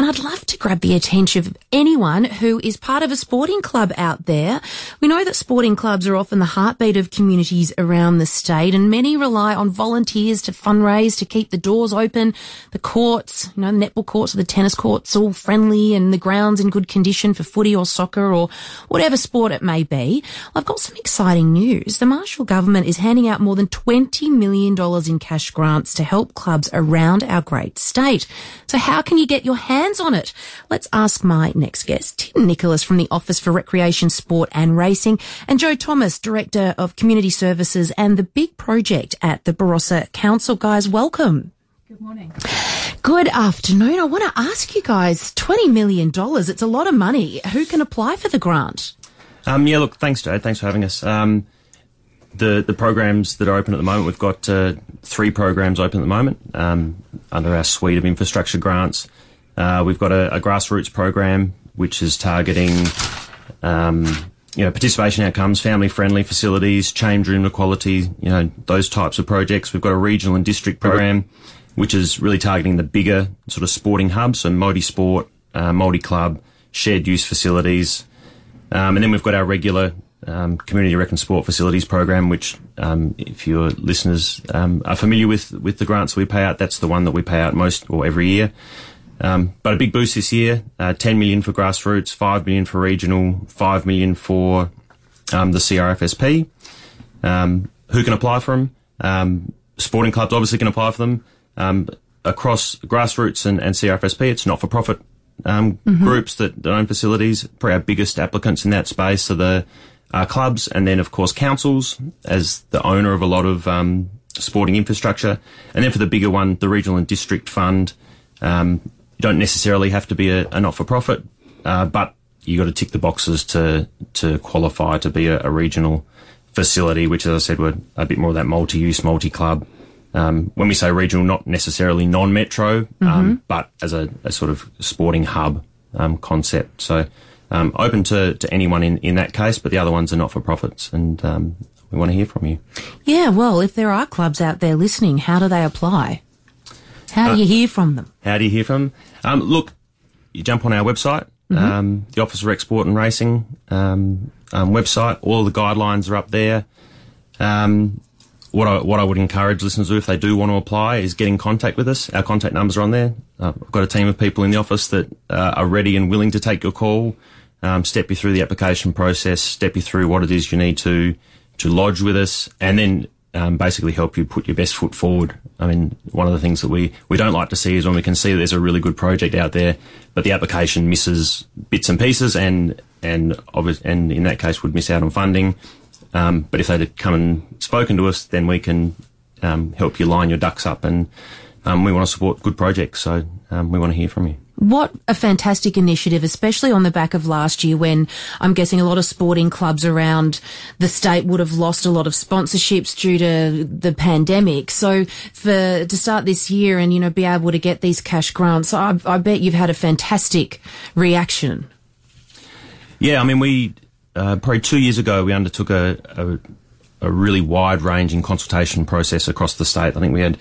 And I'd love to grab the attention of anyone who is part of a sporting club out there. We know that sporting clubs are often the heartbeat of communities around the state, and many rely on volunteers to fundraise, to keep the doors open, the courts, you know, the netball courts or the tennis courts all friendly and the grounds in good condition for footy or soccer or whatever sport it may be. I've got some exciting news. The Marshall Government is handing out more than $20 million in cash grants to help clubs around our great state. So how can you get your hands on it? Let's ask my next guest, Tim Nicholas from the Office for Recreation, Sport and Racing, and Joe Thomas, Director of Community Services and the Big Project at the Barossa Council. Guys, welcome. Good morning. Good afternoon. I want to ask you guys, $20 million, it's a lot of money. Who can apply for the grant? Look, thanks, Jade. Thanks for having us. The programs that are open at the moment, we've got three programs open at the moment under our suite of infrastructure grants. We've got a grassroots program which is targeting participation outcomes, family-friendly facilities, change room equality, those types of projects. We've got a regional and district program which is really targeting the bigger sort of sporting hubs, so multi-sport, multi-club, shared-use facilities. And then we've got our regular community rec and sport facilities program, which if your listeners are familiar with the grants we pay out, that's the one that we pay out most or every year. But a big boost this year, 10 million for grassroots, 5 million for regional, 5 million for the CRFSP. Who can apply for them? Sporting clubs obviously can apply for them. Across grassroots and CRFSP, it's not-for-profit groups that own facilities. Probably our biggest applicants in that space are the clubs, and then of course councils as the owner of a lot of sporting infrastructure. And then for the bigger one, the regional and district fund, you don't necessarily have to be a not-for-profit, but you got to tick the boxes to qualify to be a regional facility, which, as I said, we're a bit more of that multi-use, multi-club. When we say regional, not necessarily non-metro, but as a sort of sporting hub concept. So open to anyone in that case, but the other ones are not-for-profits, and we want to hear from you. Yeah, well, if there are clubs out there listening, how do they apply? How do you hear from them? Look, you jump on our website, the Office of Rec, Sport and Racing website. All of the guidelines are up there. What I would encourage listeners to do if they do want to apply is get in contact with us. Our contact numbers are on there. I've got a team of people in the office that are ready and willing to take your call, step you through the application process, step you through what it is you need to lodge with us, and then basically help you put your best foot forward. I mean, one of the things that we don't like to see is when we can see that there's a really good project out there, but the application misses bits and pieces and in that case would miss out on funding. But if they'd come and spoken to us, then we can help you line your ducks up, and we want to support good projects, so we want to hear from you. What a fantastic initiative, especially on the back of last year when I'm guessing a lot of sporting clubs around the state would have lost a lot of sponsorships due to the pandemic. So to start this year and, be able to get these cash grants, I bet you've had a fantastic reaction. Yeah, we probably 2 years ago, we undertook a really wide-ranging consultation process across the state. I think we had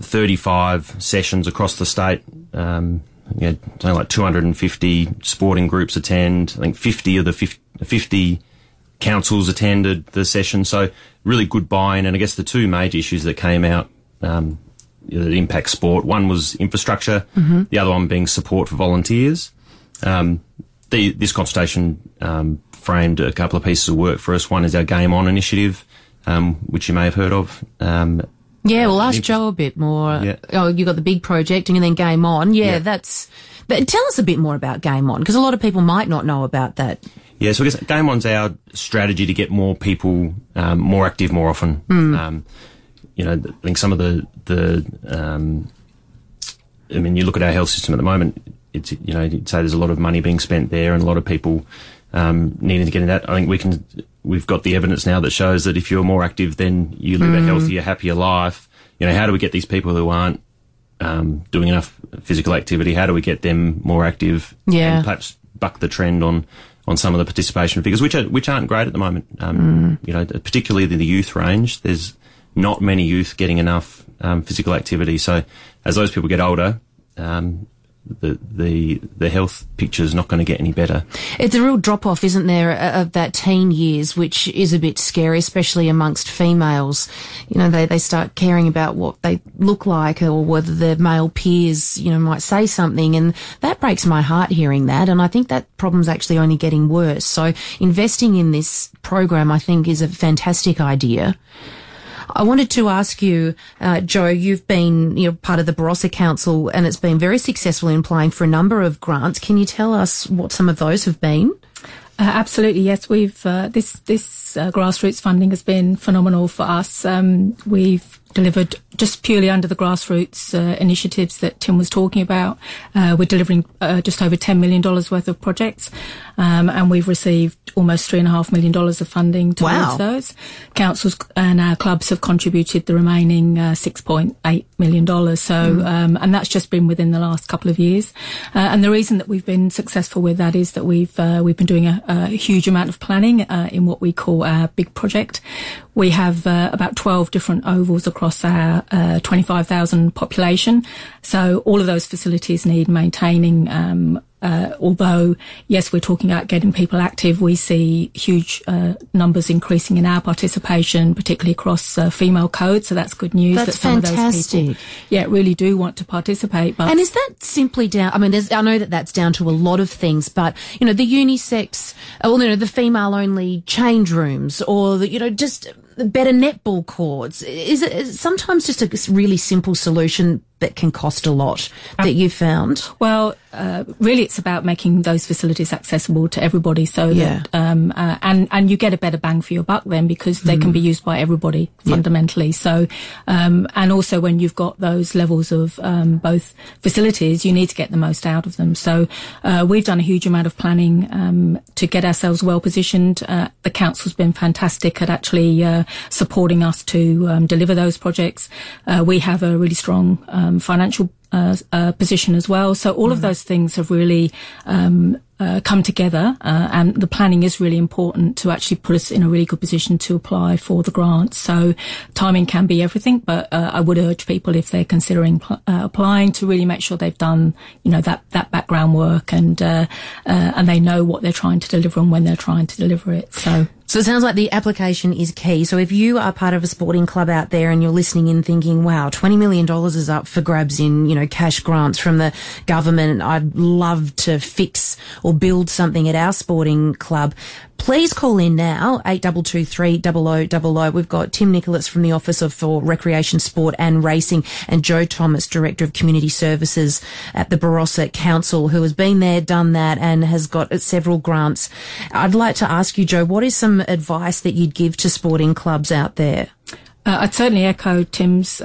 35 sessions across the state. We had something like 250 sporting groups attend. I think 50 of the 50 councils attended the session. So really good buy-in. And I guess the two major issues that came out that impact sport, one was infrastructure, the other one being support for volunteers. This consultation framed a couple of pieces of work for us. One is our Game On initiative, which you may have heard of. Yeah, we'll ask Joe a bit more. Yeah. Oh, you got the big project and then Game On. Yeah. But tell us a bit more about Game On, because a lot of people might not know about that. Yeah, so I guess Game On's our strategy to get more people more active more often. I think some of you look at our health system at the moment, it's, you'd say there's a lot of money being spent there and a lot of people needing to get in that. I think we've got the evidence now that shows that if you're more active, then you live a healthier, happier life. How do we get these people who aren't doing enough physical activity, how do we get them more active and perhaps buck the trend on some of the participation figures, which aren't great at the moment. Particularly in the youth range, there's not many youth getting enough physical activity. So as those people get older, the health picture is not going to get any better. It's a real drop-off, isn't there, of that teen years, which is a bit scary, especially amongst females. You know, they start caring about what they look like or whether their male peers, you know, might say something, and that breaks my heart hearing that, and I think that problem's actually only getting worse. So investing in this program, I think, is a fantastic idea. I wanted to ask you, Joe, you've been part of the Barossa Council, and it's been very successful in applying for a number of grants. Can you tell us what some of those have been? Absolutely, yes. We've this grassroots funding has been phenomenal for us. We've delivered just purely under the grassroots initiatives that Tim was talking about. We're delivering just over $10 million worth of projects, and we've received almost $3.5 million of funding towards those. Councils and our clubs have contributed the remaining $6.8 million. So, and that's just been within the last couple of years. And the reason that we've been successful with that is that we've been doing a huge amount of planning in what we call our big project. We have about 12 different ovals across our 25,000 population. So all of those facilities need maintaining. Although, yes, we're talking about getting people active, we see huge numbers increasing in our participation, particularly across female codes. So that's good news. That's fantastic. Some of those people, really do want to participate. But and is that simply down? I mean, I know that that's down to a lot of things, but the unisex, the female-only change rooms, or just better netball courts. Is it sometimes just a really simple solution that can cost a lot that you found? Well, really it's about making those facilities accessible to everybody so that, and you get a better bang for your buck then, because they can be used by everybody fundamentally. Yeah. So, and also when you've got those levels of, both facilities, you need to get the most out of them. So, we've done a huge amount of planning, to get ourselves well positioned. The council's been fantastic at actually, supporting us to, deliver those projects. We have a really strong, financial position as well. So all of those things have really come together, and the planning is really important to actually put us in a really good position to apply for the grants. So timing can be everything, but I would urge people, if they're considering applying, to really make sure they've done that background work and they know what they're trying to deliver and when they're trying to deliver it. So it sounds like the application is key. So if you are part of a sporting club out there and you're listening in thinking, wow, $20 million is up for grabs in, cash grants from the government, I'd love to fix or build something at our sporting club, please call in now, 8223 0000. We've got Tim Nicholas from the Office for Recreation, Sport and Racing, and Joe Thomas, Director of Community Services at the Barossa Council, who has been there, done that, and has got several grants. I'd like to ask you, Joe, what is some advice that you'd give to sporting clubs out there? I'd certainly echo Tim's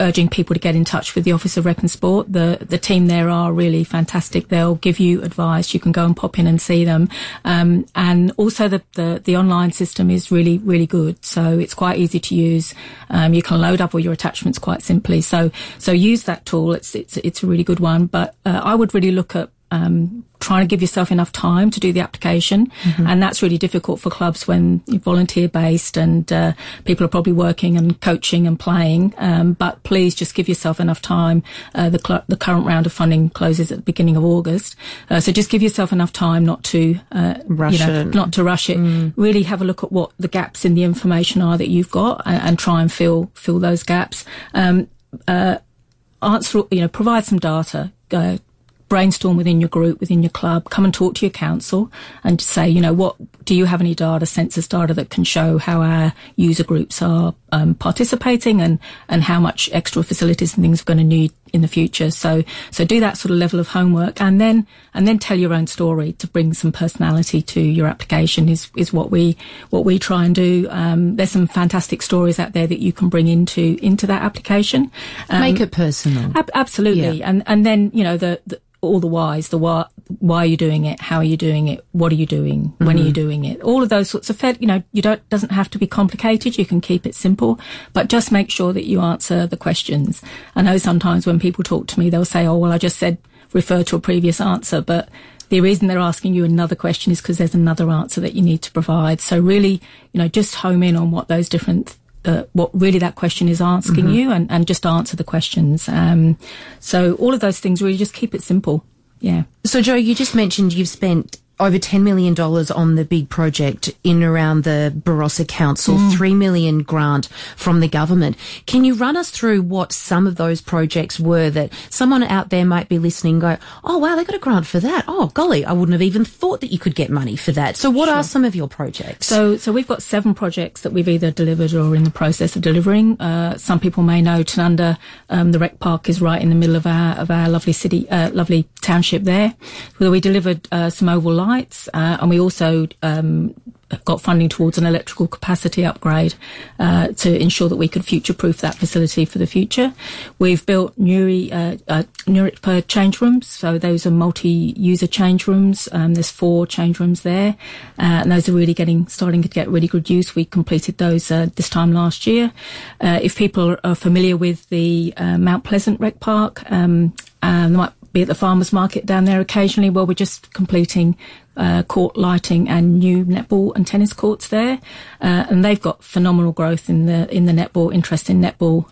urging people to get in touch with the Office of Rec and Sport. The team there are really fantastic. They'll give you advice. You can go and pop in and see them. And also the online system is really, really good. So it's quite easy to use. You can load up all your attachments quite simply. So use that tool. It's a really good one. But I would really look at trying to give yourself enough time to do the application. And that's really difficult for clubs when you're volunteer based and people are probably working and coaching and playing, but please just give yourself enough time. The current round of funding closes at the beginning of August, so just give yourself enough time not to rush it. Really have a look at what the gaps in the information are that you've got, and try and fill those gaps. Provide some data. Brainstorm within your group, within your club. Come and talk to your council and say, what do you have, any data, census data, that can show how our user groups are participating and how much extra facilities and things are going to need in the future. So do that sort of level of homework, and then tell your own story to bring some personality to your application is what we try and do. There's some fantastic stories out there that you can bring into that application. Make it personal. Absolutely, yeah. and then all the whys, why are you doing it? How are you doing it? What are you doing? When are you doing it? All of those sorts of, doesn't have to be complicated. You can keep it simple, but just make sure that you answer the questions. I know sometimes when people talk to me, they'll say, oh, well, I just said refer to a previous answer, but the reason they're asking you another question is because there's another answer that you need to provide. So really, just home in on what those different what really that question is asking mm-hmm. you, and just answer the questions. So all of those things, really just keep it simple. Yeah. So, Joe, you just mentioned you've spent over $10 million on the big project in around the Barossa Council, $3 million grant from the government. Can you run us through what some of those projects were that someone out there might be listening go, oh, wow, they got a grant for that. Oh, golly, I wouldn't have even thought that you could get money for that. So what are some of your projects? So we've got 7 projects that we've either delivered or are in the process of delivering. Some people may know Tanunda, the rec park is right in the middle of our lovely city, lovely township there, where we delivered some oval lines. And we also got funding towards an electrical capacity upgrade to ensure that we could future-proof that facility for the future. We've built Nuripur change rooms, so those are multi-user change rooms. There's 4 change rooms there, and those are really starting to get really good use. We completed those this time last year. If people are familiar with the Mount Pleasant Rec Park, they might be at the farmers market down there occasionally. Well, we're just completing court lighting and new netball and tennis courts there, and they've got phenomenal growth in the netball interest in netball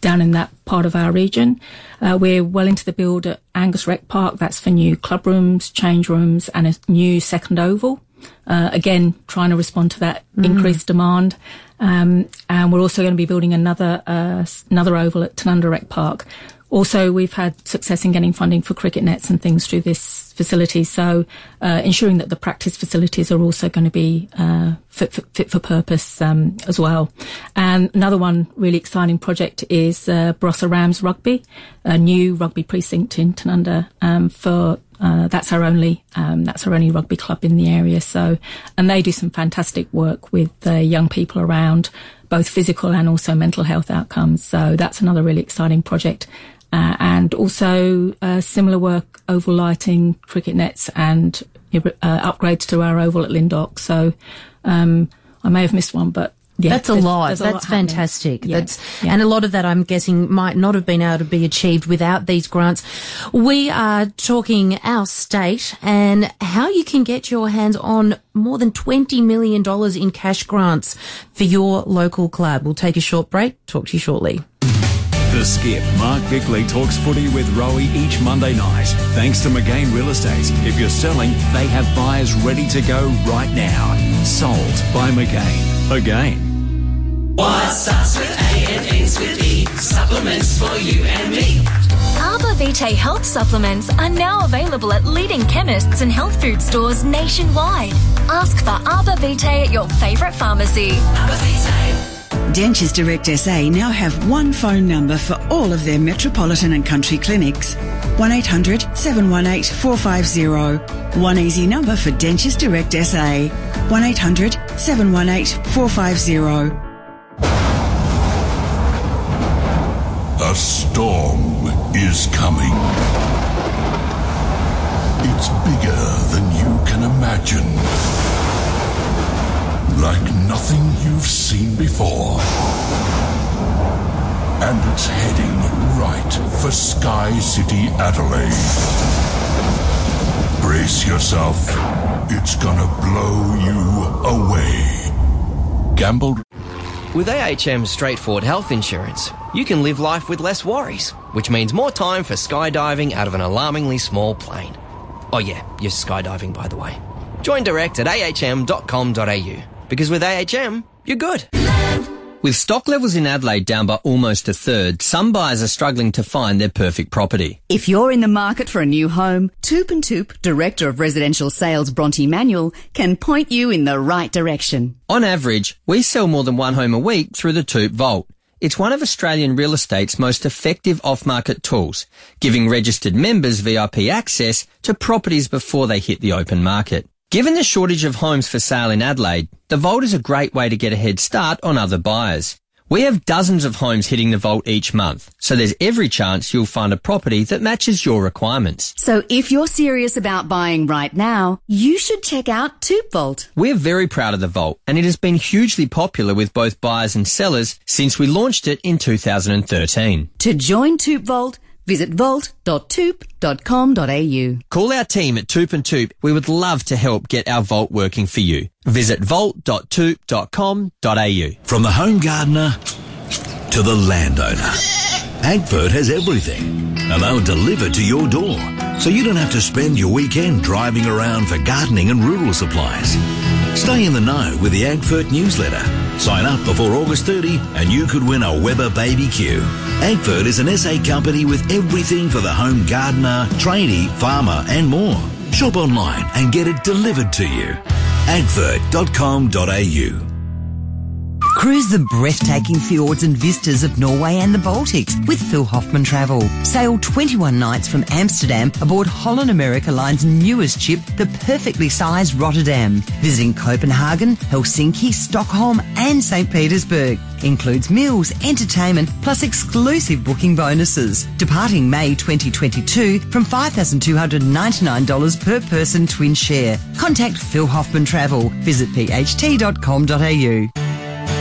down in that part of our region. We're well into the build at Angus Rec Park. That's for new club rooms, change rooms, and a new second oval. Again, trying to respond to that increased demand. And we're also going to be building another oval at Tanunda Rec Park. Also, we've had success in getting funding for cricket nets and things through this facility. So, ensuring that the practice facilities are also going to be fit for purpose as well. And another one really exciting project is Barossa Rams Rugby, a new rugby precinct in Tanunda. That's our only rugby club in the area. So, and they do some fantastic work with young people around both physical and also mental health outcomes. So that's another really exciting project. And also similar work, oval lighting, cricket nets, and upgrades to our oval at Lindock. So I may have missed one, but yeah, that's a lot. That's fantastic. Yeah. And a lot of that, I'm guessing, might not have been able to be achieved without these grants. We are talking our state and how you can get your hands on more than $20 million in cash grants for your local club. We'll take a short break. Talk to you shortly. The Skip. Mark Bickley talks footy with Rowie each Monday night. Thanks to McGain Real Estate. If you're selling, they have buyers ready to go right now. Sold by McGain. Again. What's starts with A and ends with E? Supplements for you and me. Arba Vitae health supplements are now available at leading chemists and health food stores nationwide. Ask for Arba Vitae at your favourite pharmacy. Arba Vitae. Dentures Direct SA now have one phone number for all of their metropolitan and country clinics. 1800 718 450. One easy number for Dentures Direct SA. 1800 718 450. A storm is coming. It's bigger than you can imagine. Like nothing you've seen before. And it's heading right for Sky City, Adelaide. Brace yourself. It's gonna blow you away. Gambled. With AHM's straightforward health insurance, you can live life with less worries, which means more time for skydiving out of an alarmingly small plane. Oh yeah, you're skydiving, by the way. Join Direct at ahm.com.au, because with AHM, you're good. With stock levels in Adelaide down by almost a third, some buyers are struggling to find their perfect property. If you're in the market for a new home, Toop and Toop, Director of Residential Sales Bronte Manuel, can point you in the right direction. On average, we sell more than one home a week through the Toop Vault. It's one of Australian real estate's most effective off-market tools, giving registered members VIP access to properties before they hit the open market. Given the shortage of homes for sale in Adelaide, the Vault is a great way to get a head start on other buyers. We have dozens of homes hitting the Vault each month, so there's every chance you'll find a property that matches your requirements. So if you're serious about buying right now, you should check out Toop Vault. We're very proud of the Vault, and it has been hugely popular with both buyers and sellers since we launched it in 2013. To join Toop Vault, Visit vault.toop.com.au. Call our team at Toop and Toop. We would love to help get our vault working for you. Visit vault.toop.com.au. From the home gardener to the landowner, Agfert has everything, and they'll deliver to your door, so you don't have to spend your weekend driving around for gardening and rural supplies. Stay in the know with the Agfert newsletter. Sign up before August 30 and you could win a Weber Baby Q. Agfert is an SA company with everything for the home gardener, trainee, farmer and more. Shop online and get it delivered to you. Agfert.com.au. Cruise the breathtaking fjords and vistas of Norway and the Baltics with Phil Hoffman Travel. Sail 21 nights from Amsterdam aboard Holland America Line's newest ship, the perfectly sized Rotterdam, visiting Copenhagen, Helsinki, Stockholm and St. Petersburg. Includes meals, entertainment, plus exclusive booking bonuses. Departing May 2022 from $5,299 per person twin share. Contact Phil Hoffman Travel. Visit pht.com.au.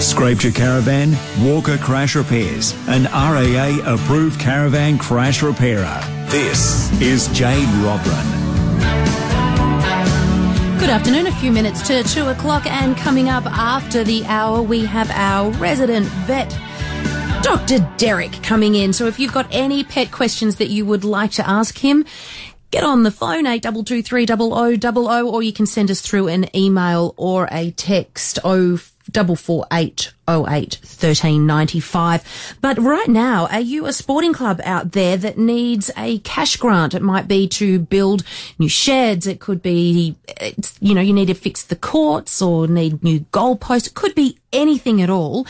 Scraped your caravan? Walker Crash Repairs, an RAA-approved caravan crash repairer. This is Jade Roblin. Good afternoon, a few minutes to 2 o'clock, and coming up after the hour, we have our resident vet, Dr. Derek, coming in. So if you've got any pet questions that you would like to ask him, get on the phone, 8223 0000, or you can send us through an email or a text, 0448081395. But right now, are you a sporting club out there that needs a cash grant? It might be to build new sheds. It could be, you know, you need to fix the courts or need new goalposts. It could be anything at all.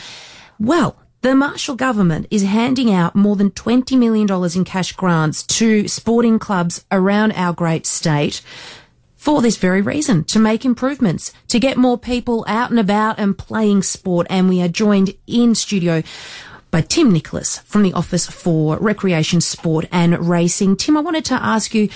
Well, the Marshall Government is handing out more than $20 million in cash grants to sporting clubs around our great state, for this very reason, to make improvements, to get more people out and about and playing sport. And we are joined in studio by Tim Nicholas from the Office for Recreation, Sport and Racing. Tim, I wanted to ask you,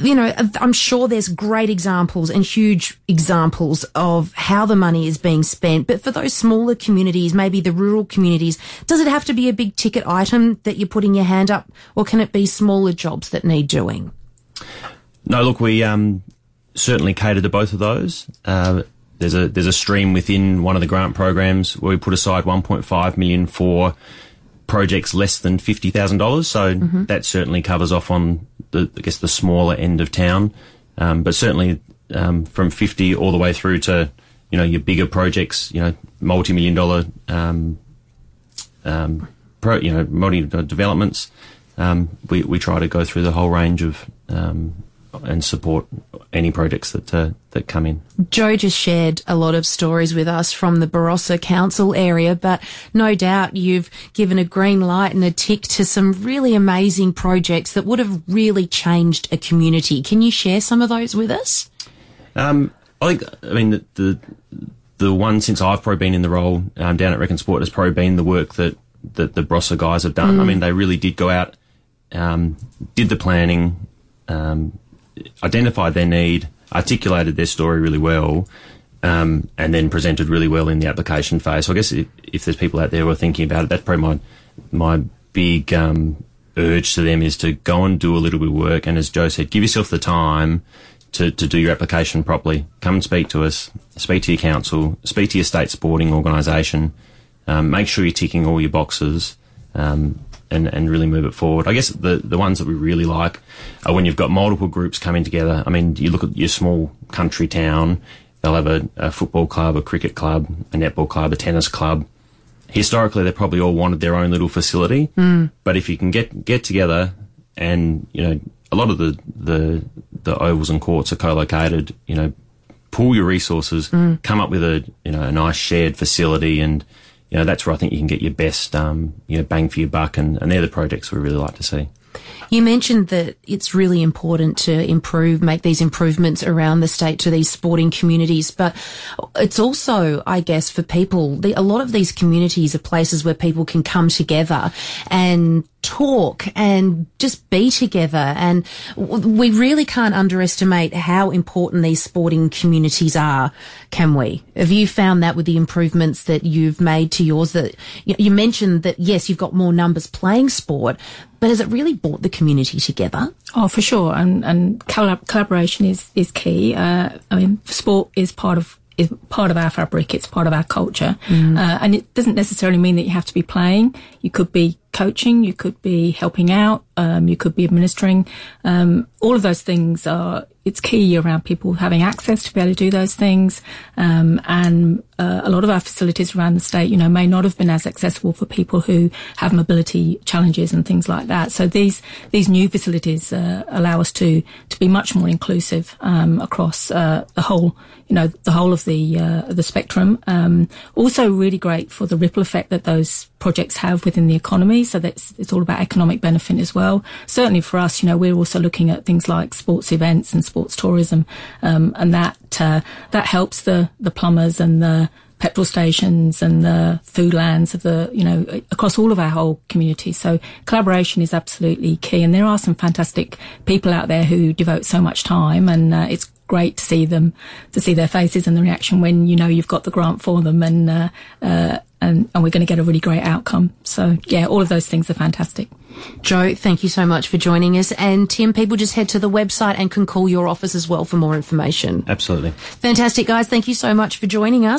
you know, I'm sure there's great examples and huge examples of how the money is being spent, but for those smaller communities, maybe the rural communities, does it have to be a big ticket item that you're putting your hand up, or can it be smaller jobs that need doing? No, look, we certainly cater to both of those. There's a stream within one of the grant programs where we put aside $1.5 million for projects less than $50,000. So that certainly covers off on the, I guess, the smaller end of town. But certainly from 50 all the way through to, you know, your bigger projects, you know, multi-million-dollar multi-million developments. We try to go through the whole range of and support any projects that come in. Joe just shared a lot of stories with us from the Barossa Council area, but no doubt you've given a green light and a tick to some really amazing projects that would have really changed a community. Can you share some of those with us? I mean, the one since I've probably been in the role down at Rec and Sport has probably been the work that the Barossa guys have done. I mean, they really did go out, did the planning, identified their need, articulated their story really well, and then presented really well in the application phase. So I guess if there's people out there who are thinking about it, that's probably my big urge to them, is to go and do a little bit of work. And as Joe said, give yourself the time to do your application properly. Come and speak to us, speak to your council, speak to your state sporting organisation, make sure you're ticking all your boxes, and really move it forward. I guess the ones that we really like are when you've got multiple groups coming together. I mean, you look at your small country town, they'll have a football club, a cricket club, a netball club, a tennis club. Historically, they probably all wanted their own little facility. But if you can get together and, you know, a lot of the ovals and courts are co-located, you know, pool your resources, come up with a nice shared facility, and you know, that's where I think you can get your best, bang for your buck, and they're the projects we really like to see. You mentioned that it's really important to make these improvements around the state to these sporting communities, but it's also, I guess, for people, a lot of these communities are places where people can come together and talk and just be together, and we really can't underestimate how important these sporting communities are, can we? Have you found that with the improvements that you've made to yours, that you mentioned that, yes, you've got more numbers playing sport, But has it really brought the community together? Oh, for sure. And collaboration is key. I mean, sport is part of our fabric. It's part of our culture. Mm. And it doesn't necessarily mean that you have to be playing. You could be coaching. You could be helping out. You could be administering. All of those things it's key around people having access to be able to do those things. And a lot of our facilities around the state, you know, may not have been as accessible for people who have mobility challenges and things like that. So these new facilities allow us to be much more inclusive across the whole of the spectrum. Also really great for the ripple effect that those projects have within the economy. So that's, it's all about economic benefit as well. Certainly for us, you know, we're also looking at things like sports events and sports tourism, and that helps the plumbers and the petrol stations and the food lands of the, you know, across all of our whole community. So collaboration is absolutely key. And there are some fantastic people out there who devote so much time, and it's great to see them, to see their faces and the reaction when, you know, you've got the grant for them and we're going to get a really great outcome. So, yeah, all of those things are fantastic. Joe, thank you so much for joining us. And, Tim, people just head to the website and can call your office as well for more information. Absolutely. Fantastic, guys. Thank you so much for joining us.